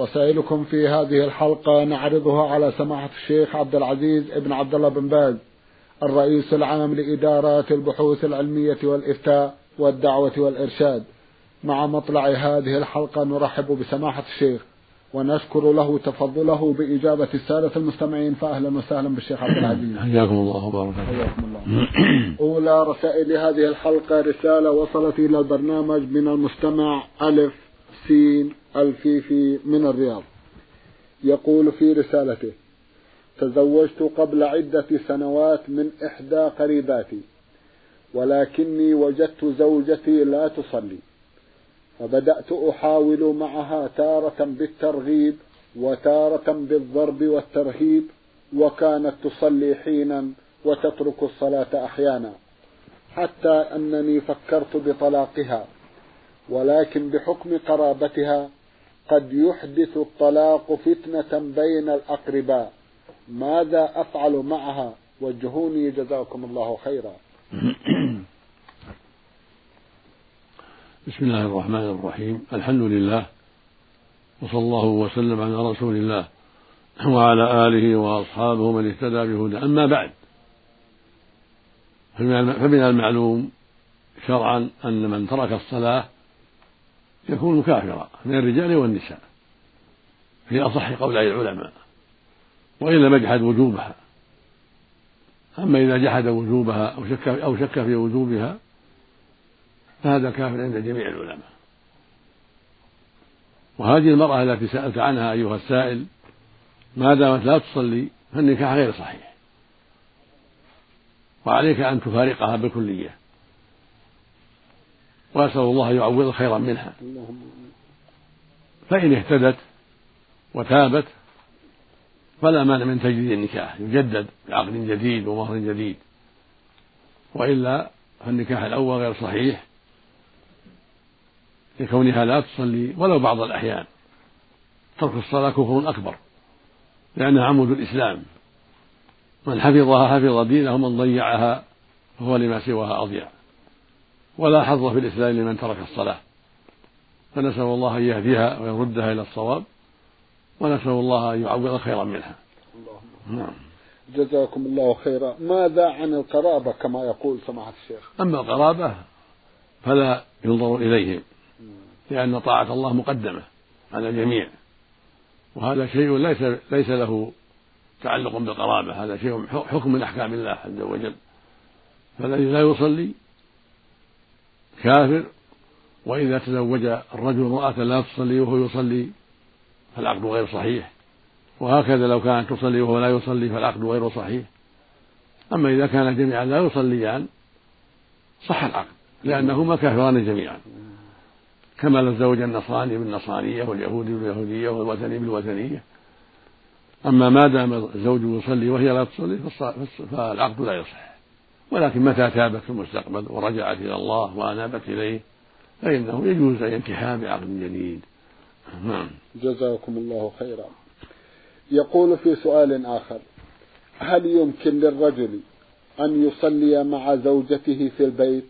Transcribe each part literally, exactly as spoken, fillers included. رسائلكم في هذه الحلقة نعرضها على سماحة الشيخ عبدالعزيز ابن عبدالله بن باز، الرئيس العام لإدارات البحوث العلمية والإفتاء والدعوة والإرشاد. مع مطلع هذه الحلقة نرحب بسماحة الشيخ ونشكر له تفضله بإجابة السادة المستمعين. فأهلا وسهلا بالشيخ عبدالعزيز، حياكم الله وبارك فيكم. أولى رسائل هذه الحلقة رسالة وصلت إلى البرنامج من المستمع ألف سين الفيفي من الرياض، يقول في رسالته: تزوجت قبل عدة سنوات من إحدى قريباتي، ولكني وجدت زوجتي لا تصلي، فبدأت أحاول معها تارة بالترغيب وتارة بالضرب والترهيب، وكانت تصلي حينا وتترك الصلاة أحيانا، حتى أنني فكرت بطلاقها، ولكن بحكم قرابتها قد يحدث الطلاق فتنة بين الأقرباء. ماذا أفعل معها؟ وجهوني جزاكم الله خيرا. بسم الله الرحمن الرحيم، الحمد لله، وصلى الله وسلم على رسول الله وعلى آله وأصحابه من اهتدى بهداه. أما بعد، فمن المعلوم شرعا أن من ترك الصلاة يكون كافرا من الرجال والنساء في أصح قولي العلماء، وإلا لم يجحد وجوبها. أما إذا جحد وجوبها أو شك, أو شك في وجوبها فهذا كافر عند جميع العلماء. وهذه المرأة التي سألت عنها أيها السائل ما دامت لا تصلي فالنكاح غير صحيح، وعليك أن تفارقها بالكلية، وأسأل الله أن يعوض خيرا منها. فإن اهتدت وتابت فلا مانع من تجديد النكاح، يجدد بعقد جديد ومهر جديد، وإلا فالنكاح الأول غير صحيح لكونها لا تصلي ولو بعض الأحيان. ترك الصلاة كفر أكبر لأنها عمود الإسلام، من حفظها حفظ دينه، ومن ضيعها فهو لما سواها أضيع، ولا حظ في الإسلام لمن ترك الصلاة. فنسأل الله أن يهديها ويردها إلى الصواب، ونسأل الله أن يعوض خيرا منها. نعم، جزاكم الله خيرا. ماذا عن القرابة كما يقول سماحة الشيخ؟ أما القرابة فلا ينظر إليهم، لأن طاعة الله مقدمة على الجميع، وهذا شيء ليس, ليس له تعلق بالقرابة، هذا شيء حكم من أحكام الله عز وجل. فالذي لا يصلي كافر، وإذا تزوج الرجل امرأة لا تصلي وهو يصلي فالعقد غير صحيح، وهكذا لو كانت تصلي وهو لا يصلي فالعقد غير صحيح. أما إذا كان جميعا لا يصليان صح العقد، لأنهما كافران جميعا، كما للزوج النصراني بالنصرانية واليهودي باليهودية والوثني بالوثنية. أما ما دام الزوج يصلي وهي لا تصلي فالعقد لا يصح، ولكن متى تابت في المستقبل ورجعت إلى الله وأنابت إليه فإنه يجوز أن ينكحها بعقد جديد. نعم، جزاكم الله خيرا. يقول في سؤال آخر: هل يمكن للرجل أن يصلي مع زوجته في البيت؟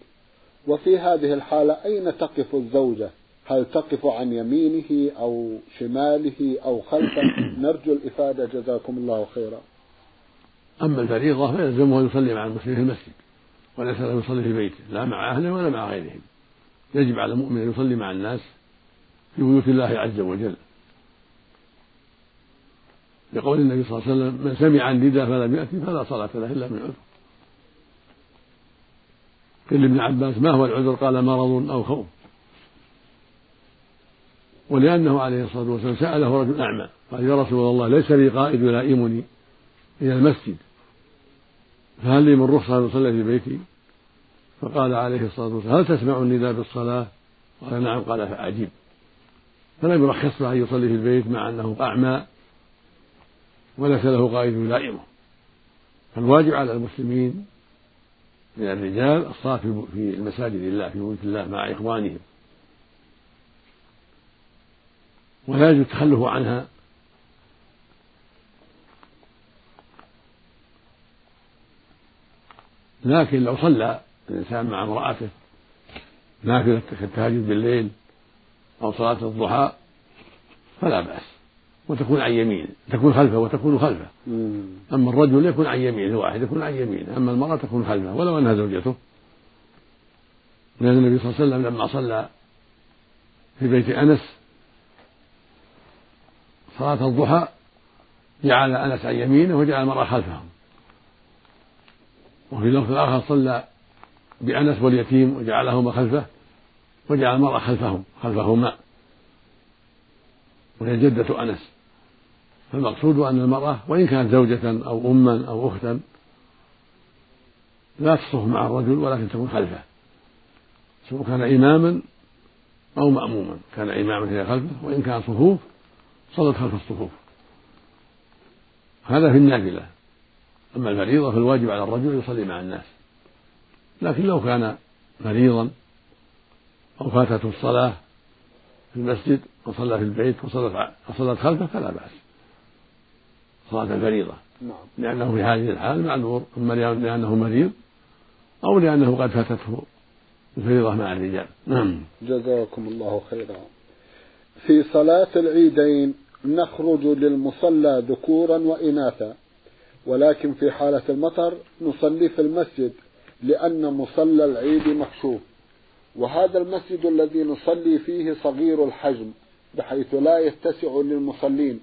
وفي هذه الحالة أين تقف الزوجة؟ هل تقف عن يمينه أو شماله أو خلفه؟ نرجو الإفادة جزاكم الله خيرا. أما الفريضة فيلزمه أن يصلي مع المسلمين في المسجد، وليس له يصلي في بيته لا مع أهله ولا مع غيرهم. يجب على المؤمن أن يصلي مع الناس في بيوت الله عز وجل، لقول النبي صلى الله عليه وسلم: من سمع النداء فلم يأتي فلا صلاة له إلا من عذر. قيل لابن عباس: ما هو العذر؟ قال: مرض أو خوف. ولأنه عليه الصلاة والسلام سأله رجل أعمى قال: يا رسول الله، ليس لي قائد يلائمني إلى المسجد، فهل لي من رخصة أن أصلي في بيتي؟ فقال عليه الصلاة والسلام: هل تسمع النداء بالصلاة؟ قال: نعم. قال: فعجيب. فلم يرخص له أن يصلي في البيت مع أنه أعمى وليس له قائد يلائمه، فالواجب على المسلمين من الرجال الصلاة في المساجد الله في بيوت الله مع إخوانهم، ولا يجوز التخلف عنها، لكن لو صلى الإنسان مع امرأته نافلة كالتهجد بالليل أو صلاة الضحى فلا بأس، وتكون عن يمينه، تكون خلفه وتكون خلفه. مم. أما الرجل يكون عن يمينه، واحد يكون عن يمينه، أما المرأة تكون خلفه ولو أنها زوجته، لأن النبي صلى الله عليه وسلم لما صلى في بيت أنس صلاة الضحى جعل أنس عن يمينه وجعل المرأة خلفهم، وفي اللفظ الآخر صلى بأنس واليتيم وجعلهما خلفه وجعل المرأة خلفهم خلفهما وهي جدة أنس. فالمقصود أن المرأة وإن كانت زوجة أو أما أو أختا لا تصف مع الرجل ولكن تكون خلفه، سواء كان إماما أو مأموما، كان إماما هي خلفه، وإن كان صفوف صلت خلف الصفوف. هذا في النافلة. أما الفريضة فالواجب على الرجل يصلي مع الناس، لكن لو كان مريضا أو فاتته الصلاة في المسجد وصلى في البيت وصلت خلفه فلا بأس صلاة الفريضة، لأنه في هذه الحال معذور، أما لأنه مريض أو لأنه قد فاتته الفريضة مع الرجال. نعم. جزاكم الله خيرا. في صلاة العيدين نخرج للمصلى ذكورا وإناثا، ولكن في حالة المطر نصلي في المسجد لأن مصلى العيد مكشوف، وهذا المسجد الذي نصلي فيه صغير الحجم بحيث لا يتسع للمصلين،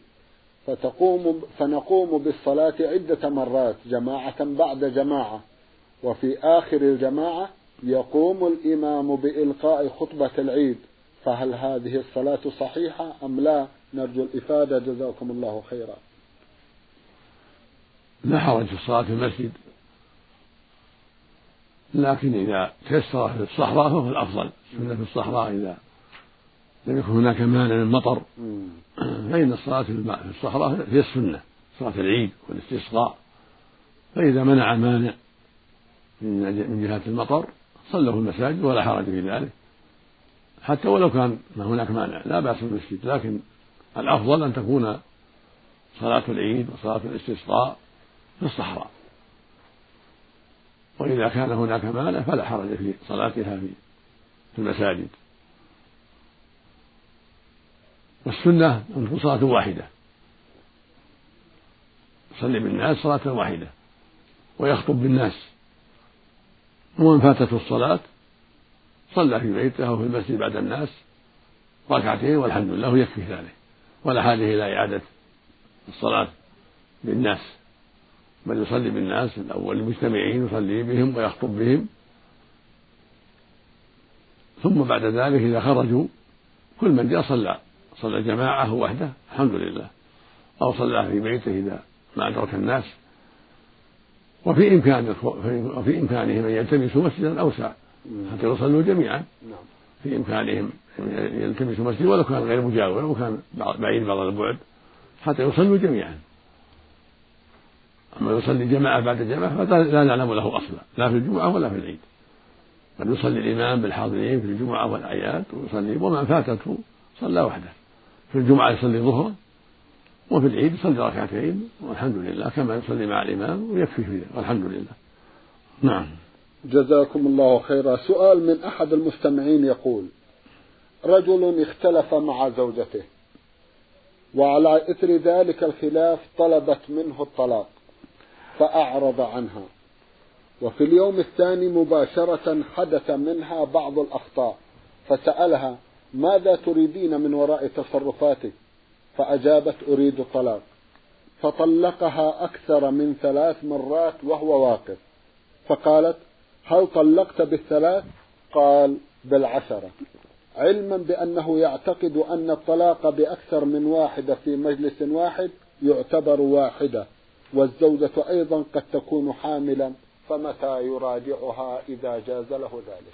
فتقوم فنقوم بالصلاة عدة مرات جماعة بعد جماعة، وفي آخر الجماعة يقوم الإمام بإلقاء خطبة العيد، فهل هذه الصلاة صحيحة أم لا؟ نرجو الإفادة جزاكم الله خيرا. لا حرج في الصلاة في المسجد، لكن إذا تيسر في الصحراء فهو الأفضل، لأن في الصحراء إذا لم يكن هناك مانع من المطر فإن الصلاة في الصحراء هي السنة، صلاة العيد والاستسقاء، فإذا منع مانع من جهة المطر صلوا في المساجد ولا حرج في ذلك، حتى ولو كان هناك مانع لا بأس في المسجد، لكن الأفضل أن تكون صلاة العيد وصلاة الاستسقاء في الصحراء، وإذا كان هناك مانع فلا حرج في صلاتها في المساجد. والسنة أن تكون صلاة واحدة، يصلي بالناس صلاة واحدة ويخطب بالناس، ومن فاتته الصلاة صلى في بيته أو في المسجد بعد الناس ركعتين والحمد لله يكفي ذلك، ولا حاجة إلى إعادة الصلاة بالناس، بل يصلي بالناس الأول المجتمعين يصلي بهم ويخطب بهم، ثم بعد ذلك إذا خرجوا كل من جاء صلى صلى جماعة وحده الحمد لله، أو صلى في بيته إذا ما أدرك الناس، وفي إمكان وفي إمكانهم أن يلتمسوا مسجدا أوسع حتى يصلوا جميعا، في إمكانهم أن يلتمسوا مسجد ولو كان غير مجاور وكان بعيد بعض البعد حتى يصلوا جميعا. أما يصلي جماعة بعد جماعة فلا نعلم له أصلا، لا في الجمعة ولا في العيد، بل يصلي الإمام بالحاضرين في الجمعة والأعياد ويصلي، ومن فاتته صلى وحده، في الجمعة يصلي ظهرا وفي العيد يصلي ركعتين والحمد لله، كما يصلي مع الإمام ويكفي فيه والحمد لله. نعم. جزاكم الله خيرا. سؤال من أحد المستمعين يقول: رجل اختلف مع زوجته وعلى إثر ذلك الخلاف طلبت منه الطلاق فأعرض عنها، وفي اليوم الثاني مباشرة حدث منها بعض الأخطاء، فسألها: ماذا تريدين من وراء تصرفاتك؟ فأجابت: أريد الطلاق، فطلقها أكثر من ثلاث مرات وهو واقف، فقالت: هل طلقت بالثلاث؟ قال: بالعشرة، علما بأنه يعتقد أن الطلاق بأكثر من واحدة في مجلس واحد يعتبر واحدة، والزوجة أيضا قد تكون حاملا، فمتى يراجعها إذا جاز له ذلك؟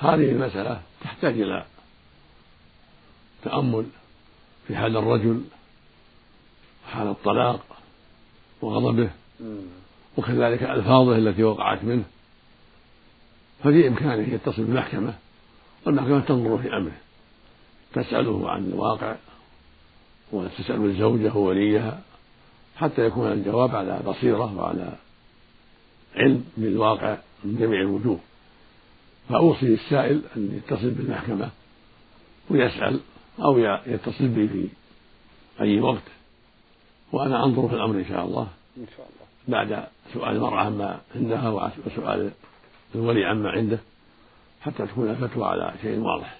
هذه المسألة تحتاج إلى تأمل في حال الرجل وحال الطلاق وغضبه وكذلك ألفاظه التي وقعت منه، ففي إمكانه يتصل بالمحكمة والمحكمة تنظر في أمره، تسأله عن الواقع وتسأل الزوجة ووليها حتى يكون الجواب على بصيرة وعلى علم بالواقع من جميع الوجوه. فأوصي السائل أن يتصل بالمحكمة ويسأل أو يتصل بي في أي وقت، وأنا أنظر في الأمر إن شاء الله إن شاء الله بعد سؤال المرأة عما عندها وسؤال الولي عما عنده، حتى تكون الفتوى على شيء واضح.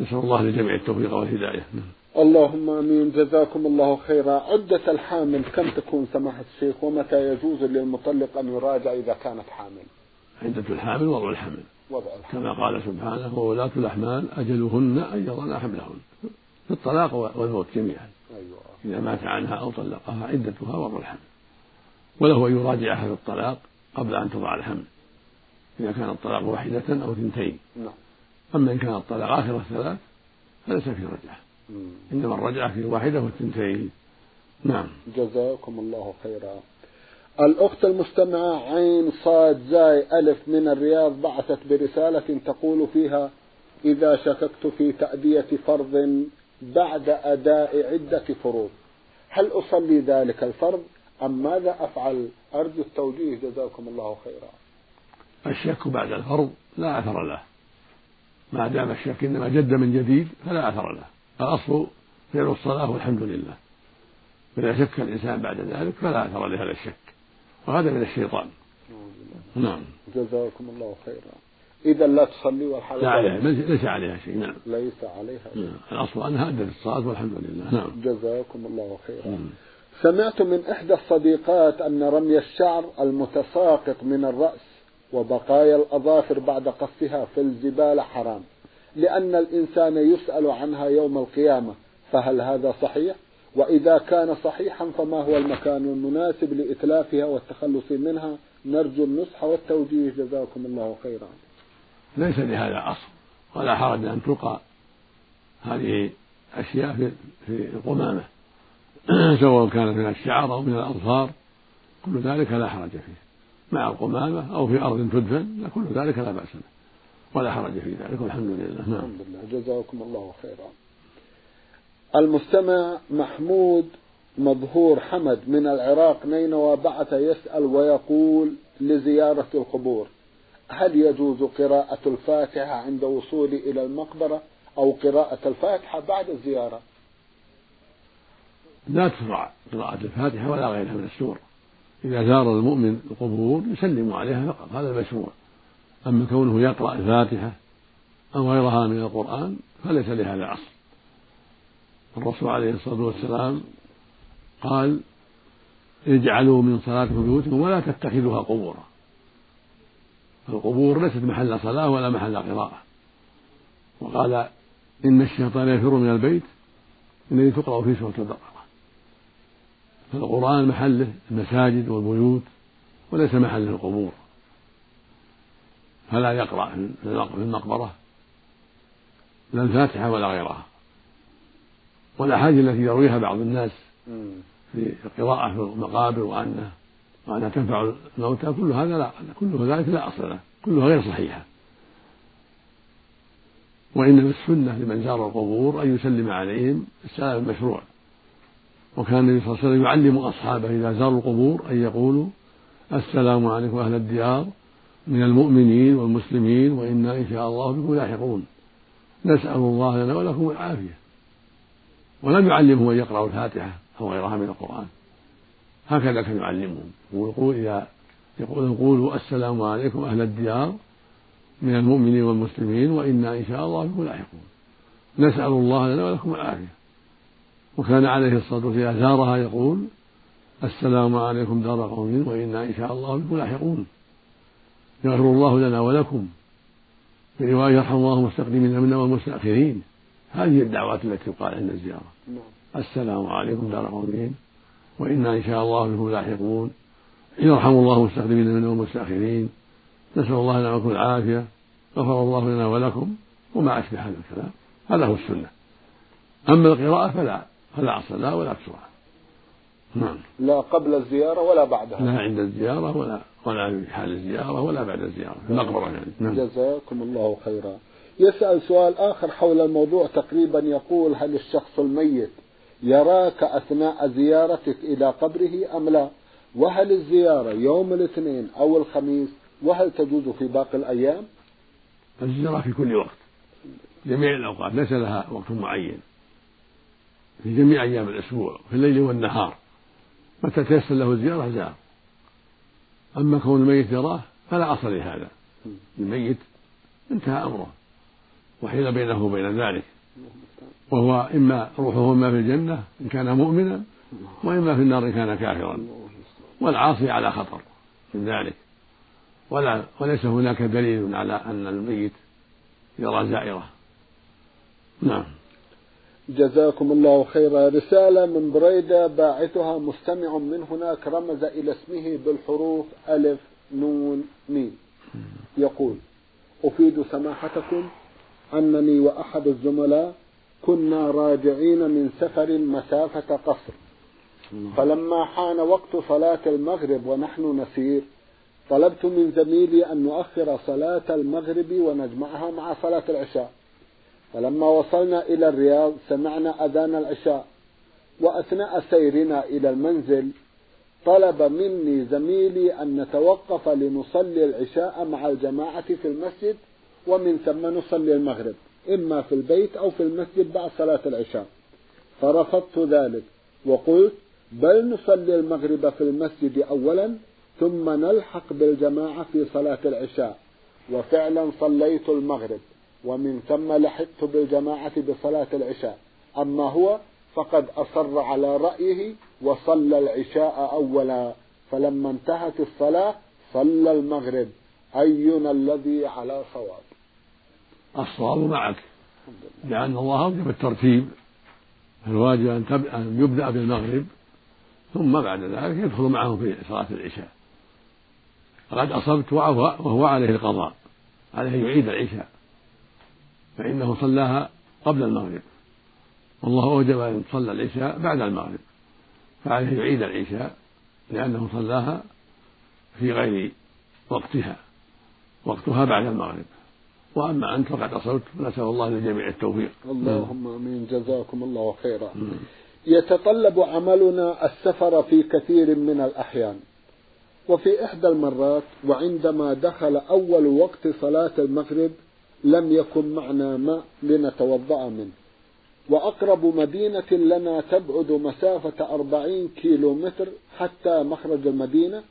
نسأل الله لجميع التوفيق والهداية. اللهم امين. جزاكم الله خيرا. عدة الحامل كم تكون سماحة الشيخ، ومتى يجوز للمطلق أن يراجع إذا كانت حامل؟ عدة الحامل وضع الحمل كما قال سبحانه: وولاة الأحمال أجلهن أن يضعن حملهن، في الطلاق والموت جميعا. أيوة. إذا مات عنها أو طلقها عدتها وضع الحمل، وله أن يراجعها في الطلاق قبل أن تضع الحمل إذا كان الطلاق واحدة أو اثنتين. نعم. أما إن كان الطلاق آخر الثلاث فليس في رجعة، إنما الرجعة في واحدة والثنتين. نعم. جزاكم الله خيرا. الأخت المستمعة عين صاد زاي ألف من الرياض بعثت برسالة تقول فيها: إذا شككت في تأدية فرض بعد أداء عدة فروض، هل أصلي ذلك الفرض أم ماذا أفعل؟ أرجو التوجيه جزاكم الله خيرا. الشك بعد الفرض لا أثر له، ما دام الشك إنما جد من جديد فلا أثر له، الأصل فعل الصلاة والحمد لله. فإذا شك الإنسان بعد ذلك فلا أثر لهذا الشك، وهذا من الشيطان. نعم. جزاكم الله خيرا. إذا لا تصلي والحلال لا عليها، ليس عليها شيء. نعم. ليس عليها شيء. نعم. الأصل أنها أدت الصلاة والحمد لله. نعم. جزاكم الله خيرا. نعم. سمعت من إحدى الصديقات أن رمي الشعر المتساقط من الرأس وبقايا الأظافر بعد قصها في الزبالة حرام، لأن الإنسان يسأل عنها يوم القيامة، فهل هذا صحيح؟ وإذا كان صحيحا فما هو المكان المناسب لإتلافها والتخلص منها؟ نرجو النصح والتوجيه جزاكم الله خيرا. ليس لهذا أصل، ولا حرج أن تلقى هذه أشياء في القمامة سواء كانت من الشعر أو من الأظفار، كل ذلك لا حرج فيه، مع القمامة أو في أرض تدفن، كل ذلك لا بأس به ولا حرج في ذلك والحمد لله. نعم. الحمد لله. جزاكم الله خيرا. المستمع محمود مظهور حمد من العراق نينوى بعث يسأل ويقول: لزيارة القبور هل يجوز قراءة الفاتحة عند وصولي إلى المقبرة أو قراءة الفاتحة بعد الزيارة؟ لا تشرع قراءة الفاتحة ولا غيرها من السور. إذا زار المؤمن القبور يسلم عليها فقط، هذا المشروع. أما كونه يقرأ الفاتحة أو غيرها من القرآن فليس لهذا أصل. الرسول عليه الصلاة والسلام قال: اجعلوا من صلاتكم بيوتكم ولا تتخذوها قبورا. فالقبور ليست محل صلاة ولا محل قراءة. وقال: إن الشيطان يفر من البيت الذي تقرأ فيه سورة البقرة. فالقرآن محله المساجد والبيوت وليس محله القبور، فلا يقرأ في المقبرة لا الفاتحة ولا غيرها. والأحاديث التي يرويها بعض الناس في القراءة في المقابر وأنها وأنها تنفع الموتى، كل هذا لا كل ذلك لا أصل له، كلها غير صحيحة. وإنما السنة لمن زار القبور أن يسلم عليهم السلام المشروع. وكان النبي صلى الله عليه وسلم يعلم أصحابه إذا زاروا القبور أن يقولوا: السلام عليكم أهل الديار من المؤمنين والمسلمين وإنا إن شاء الله بكم لاحقون، نسأل الله لنا ولكم العافية. ولم يعلمه أن يقرأوا الفاتحة أو غيرها من القرآن، هكذا كان يعلمهم ويقول إذا يقول قولوا: السلام عليكم أهل الديار من المؤمنين والمسلمين وإنا إن شاء الله بكم لاحقون، نسأل الله لنا ولكم العافية. وكان عليه الصلاة والسلام زارها يقول: السلام عليكم دار قوم وإنا إن شاء الله بكم لاحقون، يغفر الله لنا ولكم، برواية: يرحم الله المستقدمين منا والمستأخرين. هذه الدعوات التي تقال عند الزيارة. السلام عليكم دار قوم وإنا إن شاء الله بكم لاحقون، يرحم الله المستقدمين منا والمستأخرين، نسأل الله لنا ولكم العافية، غفر الله لنا ولكم، وما أشبه هذا الكلام. هذا هو السنة. أما القراءة فلا فلا أصل لها ولا تشرع. نعم. لا قبل الزيارة ولا بعدها، لا عند الزيارة ولا ولا حال الزيارة ولا بعد الزيارة، المقبرة يعني. نعم. جزاكم الله خيرا. يسأل سؤال آخر حول الموضوع تقريبا، يقول: هل الشخص الميت يراك أثناء زيارتك إلى قبره أم لا؟ وهل الزيارة يوم الاثنين أو الخميس؟ وهل تجوز في باقي الأيام؟ الزيارة في كل وقت، جميع الأوقات، ليس لها وقت معين، في جميع أيام الأسبوع، في الليل والنهار، متى تيسر له الزيارة زار. أما كون الميت يراه فلا أصل لهذا، الميت انتهى أمره وحيل بينه وبين ذلك، وهو إما روحه إما في الجنة إن كان مؤمنا، وإما في النار إن كان كافرا، والعاصي على خطر من ذلك، ولا وليس هناك دليل على أن الميت يرى زائرة. نعم. جزاكم الله خيرا. رسالة من بريدة باعثها مستمع من هناك رمز إلى اسمه بالحروف ألف نون ميم، يقول: أفيد سماحتكم أنني وأحد الزملاء كنا راجعين من سفر مسافة قصر، فلما حان وقت صلاة المغرب ونحن نسير طلبت من زميلي أن نؤخر صلاة المغرب ونجمعها مع صلاة العشاء، فلما وصلنا إلى الرياض سمعنا أذان العشاء، وأثناء سيرنا إلى المنزل طلب مني زميلي أن نتوقف لنصلي العشاء مع الجماعة في المسجد، ومن ثم نصلي المغرب إما في البيت أو في المسجد بعد صلاة العشاء، فرفضت ذلك وقلت: بل نصلي المغرب في المسجد أولا ثم نلحق بالجماعة في صلاة العشاء، وفعلا صليت المغرب ومن ثم لحقت بالجماعة بصلاة العشاء. أما هو فقد أصر على رأيه وصلى العشاء أولا، فلما انتهت الصلاة صلى المغرب. أينا الذي على صواب؟ الصواب معك، لأن الله أوجب الترتيب، الواجب أن يبدأ بالمغرب ثم بعد ذلك يدخل معه في صلاة العشاء. قد أصبت وهو عليه القضاء، عليه يعيد العشاء، فإنه صلاها قبل المغرب، والله أوجب أن تصلى العشاء بعد المغرب، فعليه يعيد العشاء لأنه صلاها في غير وقتها، وقتها بعد المغرب. وأما أنت فقد أصبت، ونسأل الله لجميع التوفيق. اللهم آمين. جزاكم الله خيرا. مم. يتطلب عملنا السفر في كثير من الأحيان، وفي إحدى المرات وعندما دخل أول وقت صلاة المغرب لم يكن معنا ماء لنتوضأ منه، وأقرب مدينة لنا تبعد مسافة أربعين كيلومتر حتى مخرج المدينة،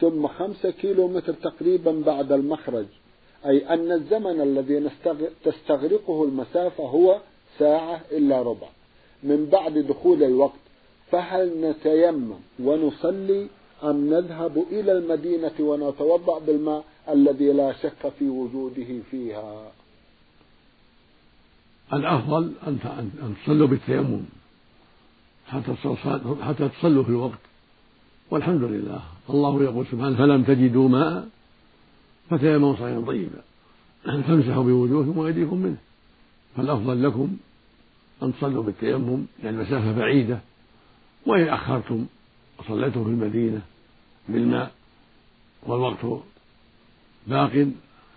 ثم خمسة كيلومتر تقريبا بعد المخرج، أي أن الزمن الذي تستغرقه المسافة هو ساعة إلا ربع من بعد دخول الوقت، فهل نتيمم ونصلي أم نذهب إلى المدينة ونتوضأ بالماء الذي لا شك في وجوده فيها؟ الأفضل أن تصلوا بالتيمم حتى تصلوا في الوقت، والحمد لله. الله يقول سبحانه: فلم تجدوا ماء فتيمموا صعيدا طيبا فامسحوا بوجوهكم وأيديكم منه. فالأفضل لكم أن تصلوا بالتيمم، لأن المسافة بعيدة، وإن أخرتم وصليتم في المدينة بالماء والوقت باق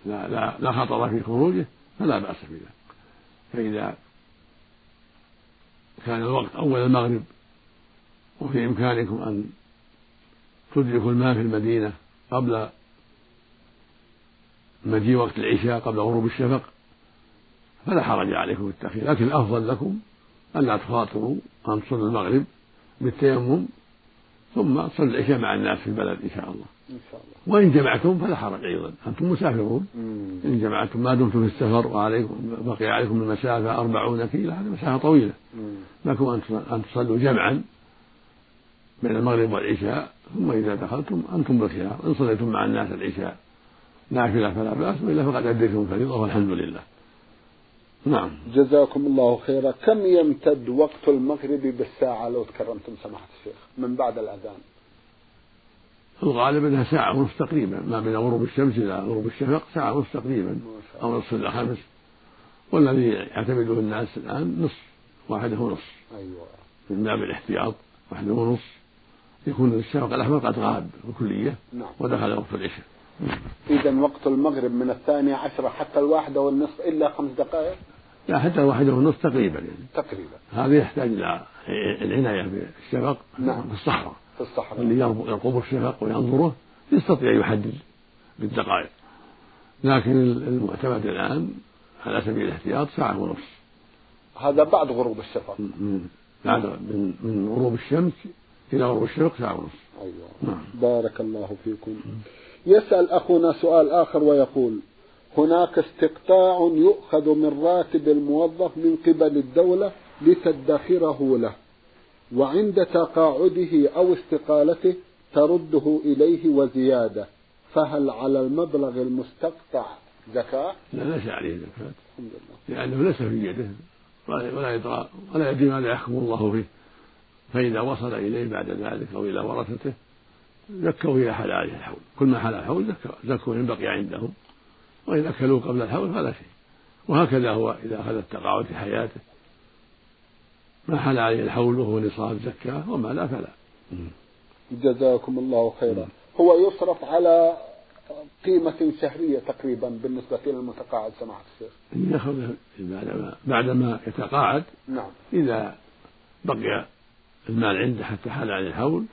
لا, لا, لا خطر في خروجه فلا بأس بذلك. فإذا كان الوقت أول المغرب وفي إمكانكم أن تدركوا الماء في المدينة قبل مجيء وقت العشاء قبل غروب الشفق فلا حرج عليكم بالتأخير، لكن الأفضل لكم ألا تخاطروا أن تصلوا المغرب بالتيمم ثم صلوا العشاء مع الناس في البلد إن شاء الله. إن شاء الله. وإن جمعتم فلا حرج أيضا، أنتم مسافرون. مم. إن جمعتم ما دمتم في السفر وعليكم بقي عليكم المسافة أربعون كيلو، هذه مسافة طويلة، لكم أن تصلوا جمعا بين المغرب والعشاء، ثم إذا دخلتم أنتم بالخيار، إن صليتم مع الناس العشاء نافلة فلا بأس، وإلا فقد أديتم الفريضة والحمد لله. نعم. جزاكم الله خيرا. كم يمتد وقت المغرب بالساعة لو تكرمتم سماحة الشيخ من بعد الأذان؟ الغالب أنها ساعة ونصف تقريبا، ما بين غروب الشمس إلى غروب الشفق ساعة ونصف تقريبا أو نصف إلى خمس، والذي يعتمده الناس الآن نصف، واحد ونصف. أيوة. من باب الاحتياط واحد ونصف، يكون الشفق الأحمر قد غاب بكلية ودخل وقت العشاء. إذا وقت المغرب من الثانية عشرة حتى الواحدة والنصف إلا خمس دقائق؟ لا، حتى الواحدة والنصف تقريبا يعني. تقريبا. هذا يحتاج إلى العناية بالشفق في الصحراء. في الصحراء. اللي يرقب الشفق وينظره يستطيع يحدد بالدقائق. لكن المعتمد الآن على سبيل الاحتياط ساعة ونصف. هذا بعد غروب الشفق. بعد من من غروب الشمس إلى غروب الشرق ساعة ونصف. أيوة. نعم. بارك الله فيكم. يسأل أخونا سؤال آخر ويقول: هناك استقطاع يؤخذ من راتب الموظف من قبل الدولة لتدخره له، وعند تقاعده أو استقالته ترده إليه وزيادة، فهل على المبلغ المستقطع زكاة؟ لا، ليس عليه زكاة، لأنه ليس في يده ولا يدرى ولا يدري ما يحكم الله فيه، فإذا وصل إليه بعد ذلك أو إلى ورثته زكوا إلى حلاله الحول، كل ما حلال الحول زكوا إن بقي عندهم، وإذا أكلوا قبل الحول فلا شيء. وهكذا هو إذا أخذ التقاعد في حياته، ما حل عليه الحول وهو نصاب زكاه، وما لا فلا. جزاكم الله خيرا. هو يصرف على قيمة شهرية تقريبا بالنسبة للمتقاعد سماحة الشيخ؟ يأخذ بعدما بعدما يتقاعد. نعم. إذا بقي المال عنده حتى حال عليه الحول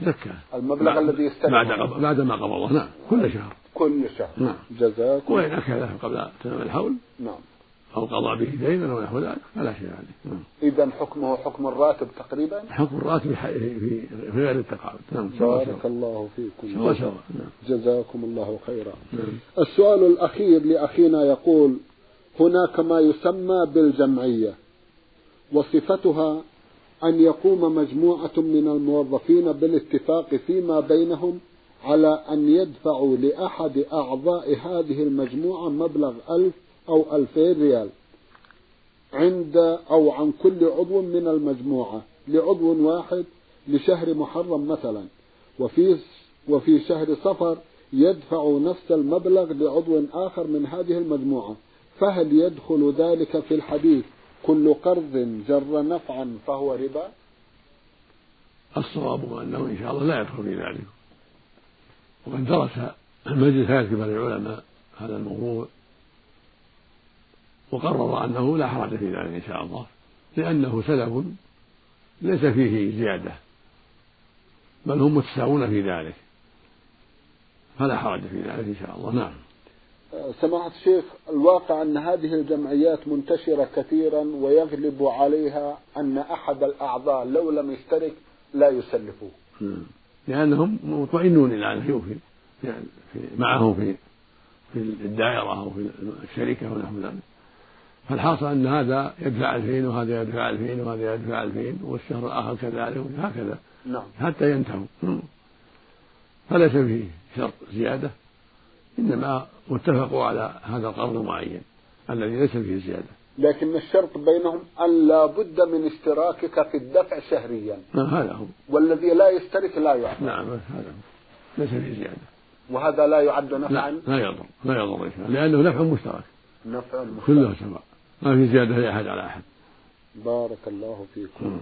زكاه المبلغ الذي يستلمه بعد بعدما قبضه. نعم. كل شهر. كل شهر. نعم. جزاكم. وإن أكله قبل تمام الحول. نعم. أو قضى به دينا ونحو ذلك فلا شيء عليه. نعم. إذا حكمه حكم الراتب تقريبا؟ حكم الراتب في غير التقاعد. نعم. بارك الله فيكم. سوا سوا. نعم. جزاكم الله خيرا. نعم. السؤال الأخير لأخينا يقول: هناك ما يسمى بالجمعية، وصفتها أن يقوم مجموعة من الموظفين بالاتفاق فيما بينهم على أن يدفعوا لأحد أعضاء هذه المجموعة مبلغ ألف أو ألفين ريال عند أو عن كل عضو من المجموعة لعضو واحد لشهر محرم مثلا، وفي وفي شهر صفر يدفع نفس المبلغ لعضو آخر من هذه المجموعة، فهل يدخل ذلك في الحديث كل قرض جر نفعا فهو ربا؟ الصواب أنه إن شاء الله لا يدخل في ذلك، وقد درس المجلس كبار العلماء هذا الموضوع وقرر أنه لا حرج في ذلك إن شاء الله، لأنه سلب ليس فيه زيادة، بل هم متساوون في ذلك، فلا حرج في ذلك إن شاء الله. نعم. سماحة الشيخ، الواقع أن هذه الجمعيات منتشرة كثيرا، ويغلب عليها أن أحد الأعضاء لو لم يشترك لا يسلفوه، لأنهم مطمئنون إلى أن يوفي يعني معهم في في الدائرة أو في الشركة ونحو ذلك. فالحاصل أن هذا يدفع ألفين وهذا يدفع ألفين وهذا يدفع ألفين والشهر الآخر كذلك وهكذا. نعم. حتى ينتهوا، فليس فيه شرط زيادة، إنما اتفقوا على هذا القرض معين الذي ليس فيه زيادة. لكن الشرط بينهم أن لا بد من اشتراكك في الدفع شهريا. نعم، هذا هو. والذي لا يشترك لا يعطى. نعم، هذا هو. ليس فيه زيادة. وهذا لا يعد نفعا؟ لا، لا يضر، لا يضر، لأنه نفع مشترك. نفع مشترك. كله سواء، ما في زيادة لأحد على أحد. بارك الله فيكم. م.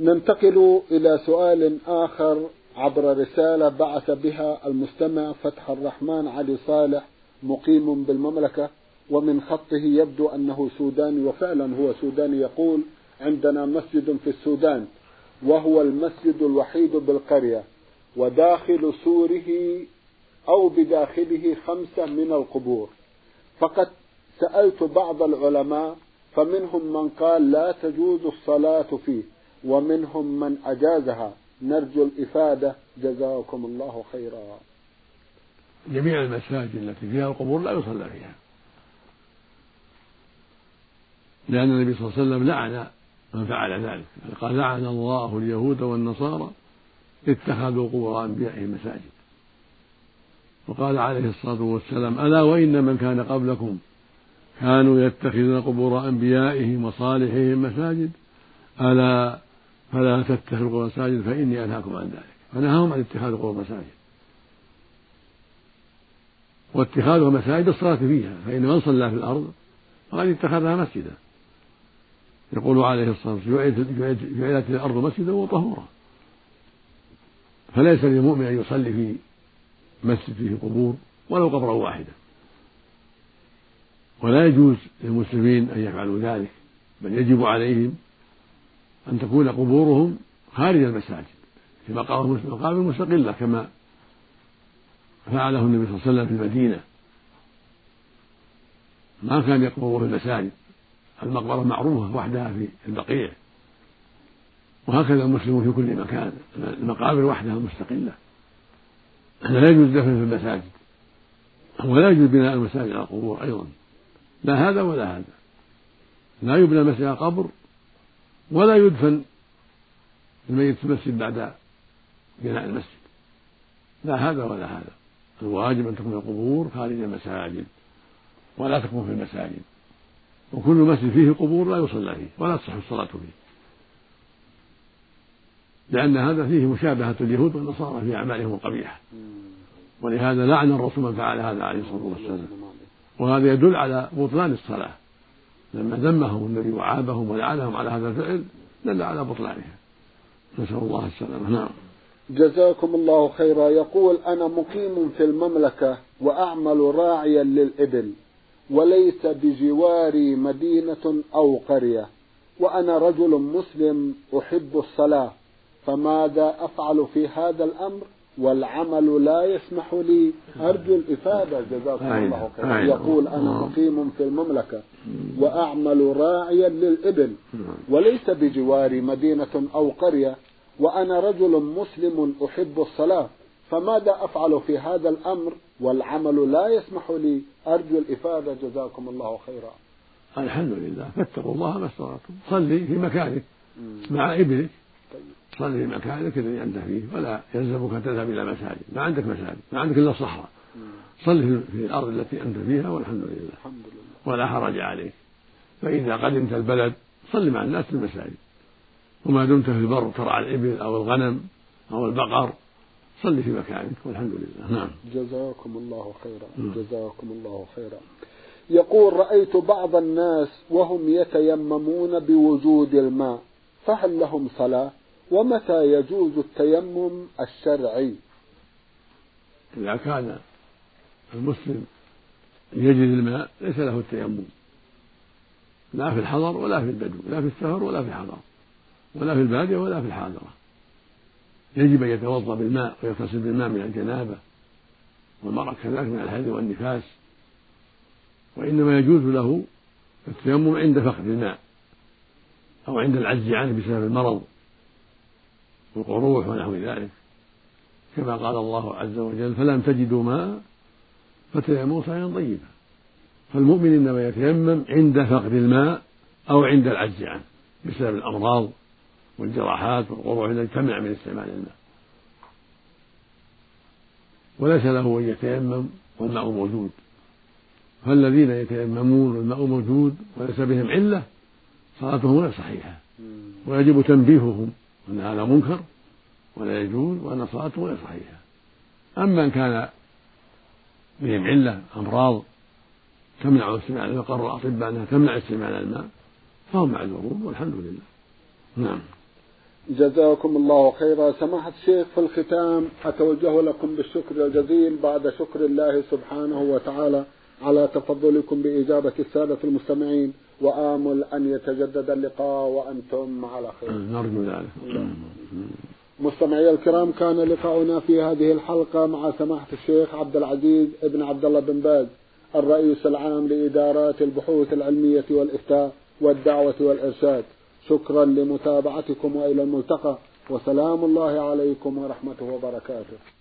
ننتقل إلى سؤال آخر عبر رسالة بعث بها المستمع فتح الرحمن علي صالح، مقيم بالمملكة، ومن خطه يبدو أنه سوداني، وفعلا هو سوداني. يقول: عندنا مسجد في السودان، وهو المسجد الوحيد بالقرية، وداخل سوره أو بداخله خمسة من القبور، فقد سألت بعض العلماء فمنهم من قال لا تجوز الصلاة فيه، ومنهم من أجازها، نرجو الإفادة جزاكم الله خيرا. جميع المساجد التي فيها القبور لا يصلى فيها، لأن النبي صلى الله عليه وسلم لعن من فعل ذلك، قال: لعن الله اليهود والنصارى اتخذوا قبور أنبيائهم مساجد. وقال عليه الصلاة والسلام: ألا وإن من كان قبلكم كانوا يتخذون قبور أنبيائهم وصالحهم مساجد، ألا فلا تتخذوا قبور مساجد فإني أنهاكم عن ذلك. فنهاهم عن اتخاذ قبور مساجد، واتخاذها مساجد الصلاة فيها، فإن من صلى في الأرض فقد اتخذها مسجدا. يقول عليه الصلاة والسلام: جعلت الأرض مسجدا وطهورا. فليس للمؤمن أن يصلي في مسجد فيه قبور ولو قبرا واحدا، ولا يجوز للمسلمين أن يفعلوا ذلك، بل يجب عليهم أن تكون قبورهم خارج المساجد في مقابر مستقلة كما فعله النبي صلى الله عليه وسلم في المدينة، ما كان يقبره في المساجد، المقبرة معروفة وحدها في البقيع، وهكذا المسلمون في كل مكان، المقابر وحدها مستقلة، لا يجوز دفن في المساجد، ولا يجوز بناء المساجد على القبور أيضا، لا هذا ولا هذا، لا يبنى مسجد على قبر ولا يدفن الميت في المسجد بعد بناء المسجد، لا هذا ولا هذا، الواجب أن تكون القبور خارج المساجد ولا تكون في المساجد، وكل مسجد فيه قبور لا يصلى فيه ولا تصح الصلاة فيه، لأن هذا فيه مشابهة اليهود والنصارى في أعمالهم القبيحة، ولهذا لعن الرسول من فعل هذا عليه الصلاة والسلام، وهذا يدل على بطلان الصلاة، لما ذمهم النبي وعابهم ولعنهم على هذا الفعل دل على بطلانها، نسأل الله السلامة. نعم، جزاكم الله خيرا. يقول: أنا مقيم في المملكة وأعمل راعيا للإبل، وليس بجواري مدينة أو قرية، وأنا رجل مسلم أحب الصلاة، فماذا أفعل في هذا الأمر؟ والعمل لا يسمح لي، أرجو الإفادة جزاكم الله خيرا. يقول: أنا مقيم في المملكة وأعمل راعيا للإبل، وليس بجواري مدينة أو قرية، وأنا رجل مسلم أحب الصلاة، فماذا أفعل في هذا الأمر؟ والعمل لا يسمح لي، أرجو الإفادة جزاكم الله خيرا. الحمد لله، فاتقوا الله ما استطعتم، صلي في مكانك مع إبلك، صلي في مكانك الذي أنت فيه، ولا يلزمك أن تذهب إلى مساجد، ما عندك مساجد، ما عندك إلا الصحراء، صلي في الأرض التي أنت فيها، والحمد لله، الحمد لله، ولا حرج عليك. فإذا قدمت البلد صلي مع الناس في المساجد، وما دمت في البر ترعى الإبل أو الغنم أو البقر، صلي في مكانك، والحمد لله. نعم، جزاكم الله خيرا. نعم، جزاكم الله خيرا. يقول: رأيت بعض الناس وهم يتيممون بوجود الماء، فهل لهم صلاة؟ ومتى يجوز التيمم الشرعي؟ إذا كان المسلم يجد الماء ليس له التيمم، لا في الحضر ولا في البدو، لا في السفر ولا في الحضر ولا في البادية ولا في الحاضرة، يجب أن يتوضأ بالماء ويغتسل بالماء من الجنابة، والمرأة كذلك من الحيض والنفاس، وإنما يجوز له التيمم عند فقد الماء أو عند العجز عنه بسبب المرض والقروح ونحو ذلك، كما قال الله عز وجل: فلم تجدوا ماء فتيمموا صعيدا طيبا. فالمؤمن إنما يتيمم عند فقد الماء أو عند العجز عنه بسبب الأمراض والجراحات والقروح التي تمنع من استعمال الماء، وليس له أن يتيمم والماء موجود. فالذين يتيممون والماء موجود وليس بهم علة، صلاتهم غير صحيحة، ويجب تنبيههم أن هذا منكر ولا يجوز، وأن صلاتهم غير صحيحة. أما إن كان بهم علة أمراض تمنع استعمال الماء، قرر الأطباء أنها تمنع استعمال الماء، فهم معذورون، والحمد لله. نعم، جزاكم الله خيرا. سماحة الشيخ، في الختام أتوجه لكم بالشكر الجزيل بعد شكر الله سبحانه وتعالى على تفضلكم بإجابة السادة المستمعين، وآمل أن يتجدد اللقاء وأنتم على خير، نرجو ذلك. مستمعي الكرام، كان لقاؤنا في هذه الحلقة مع سماحة الشيخ عبدالعزيز ابن عبدالله بن باز، الرئيس العام لإدارات البحوث العلمية والإفتاء والدعوة والإرشاد. شكرا لمتابعتكم، وإلى الملتقى، وسلام الله عليكم ورحمته وبركاته.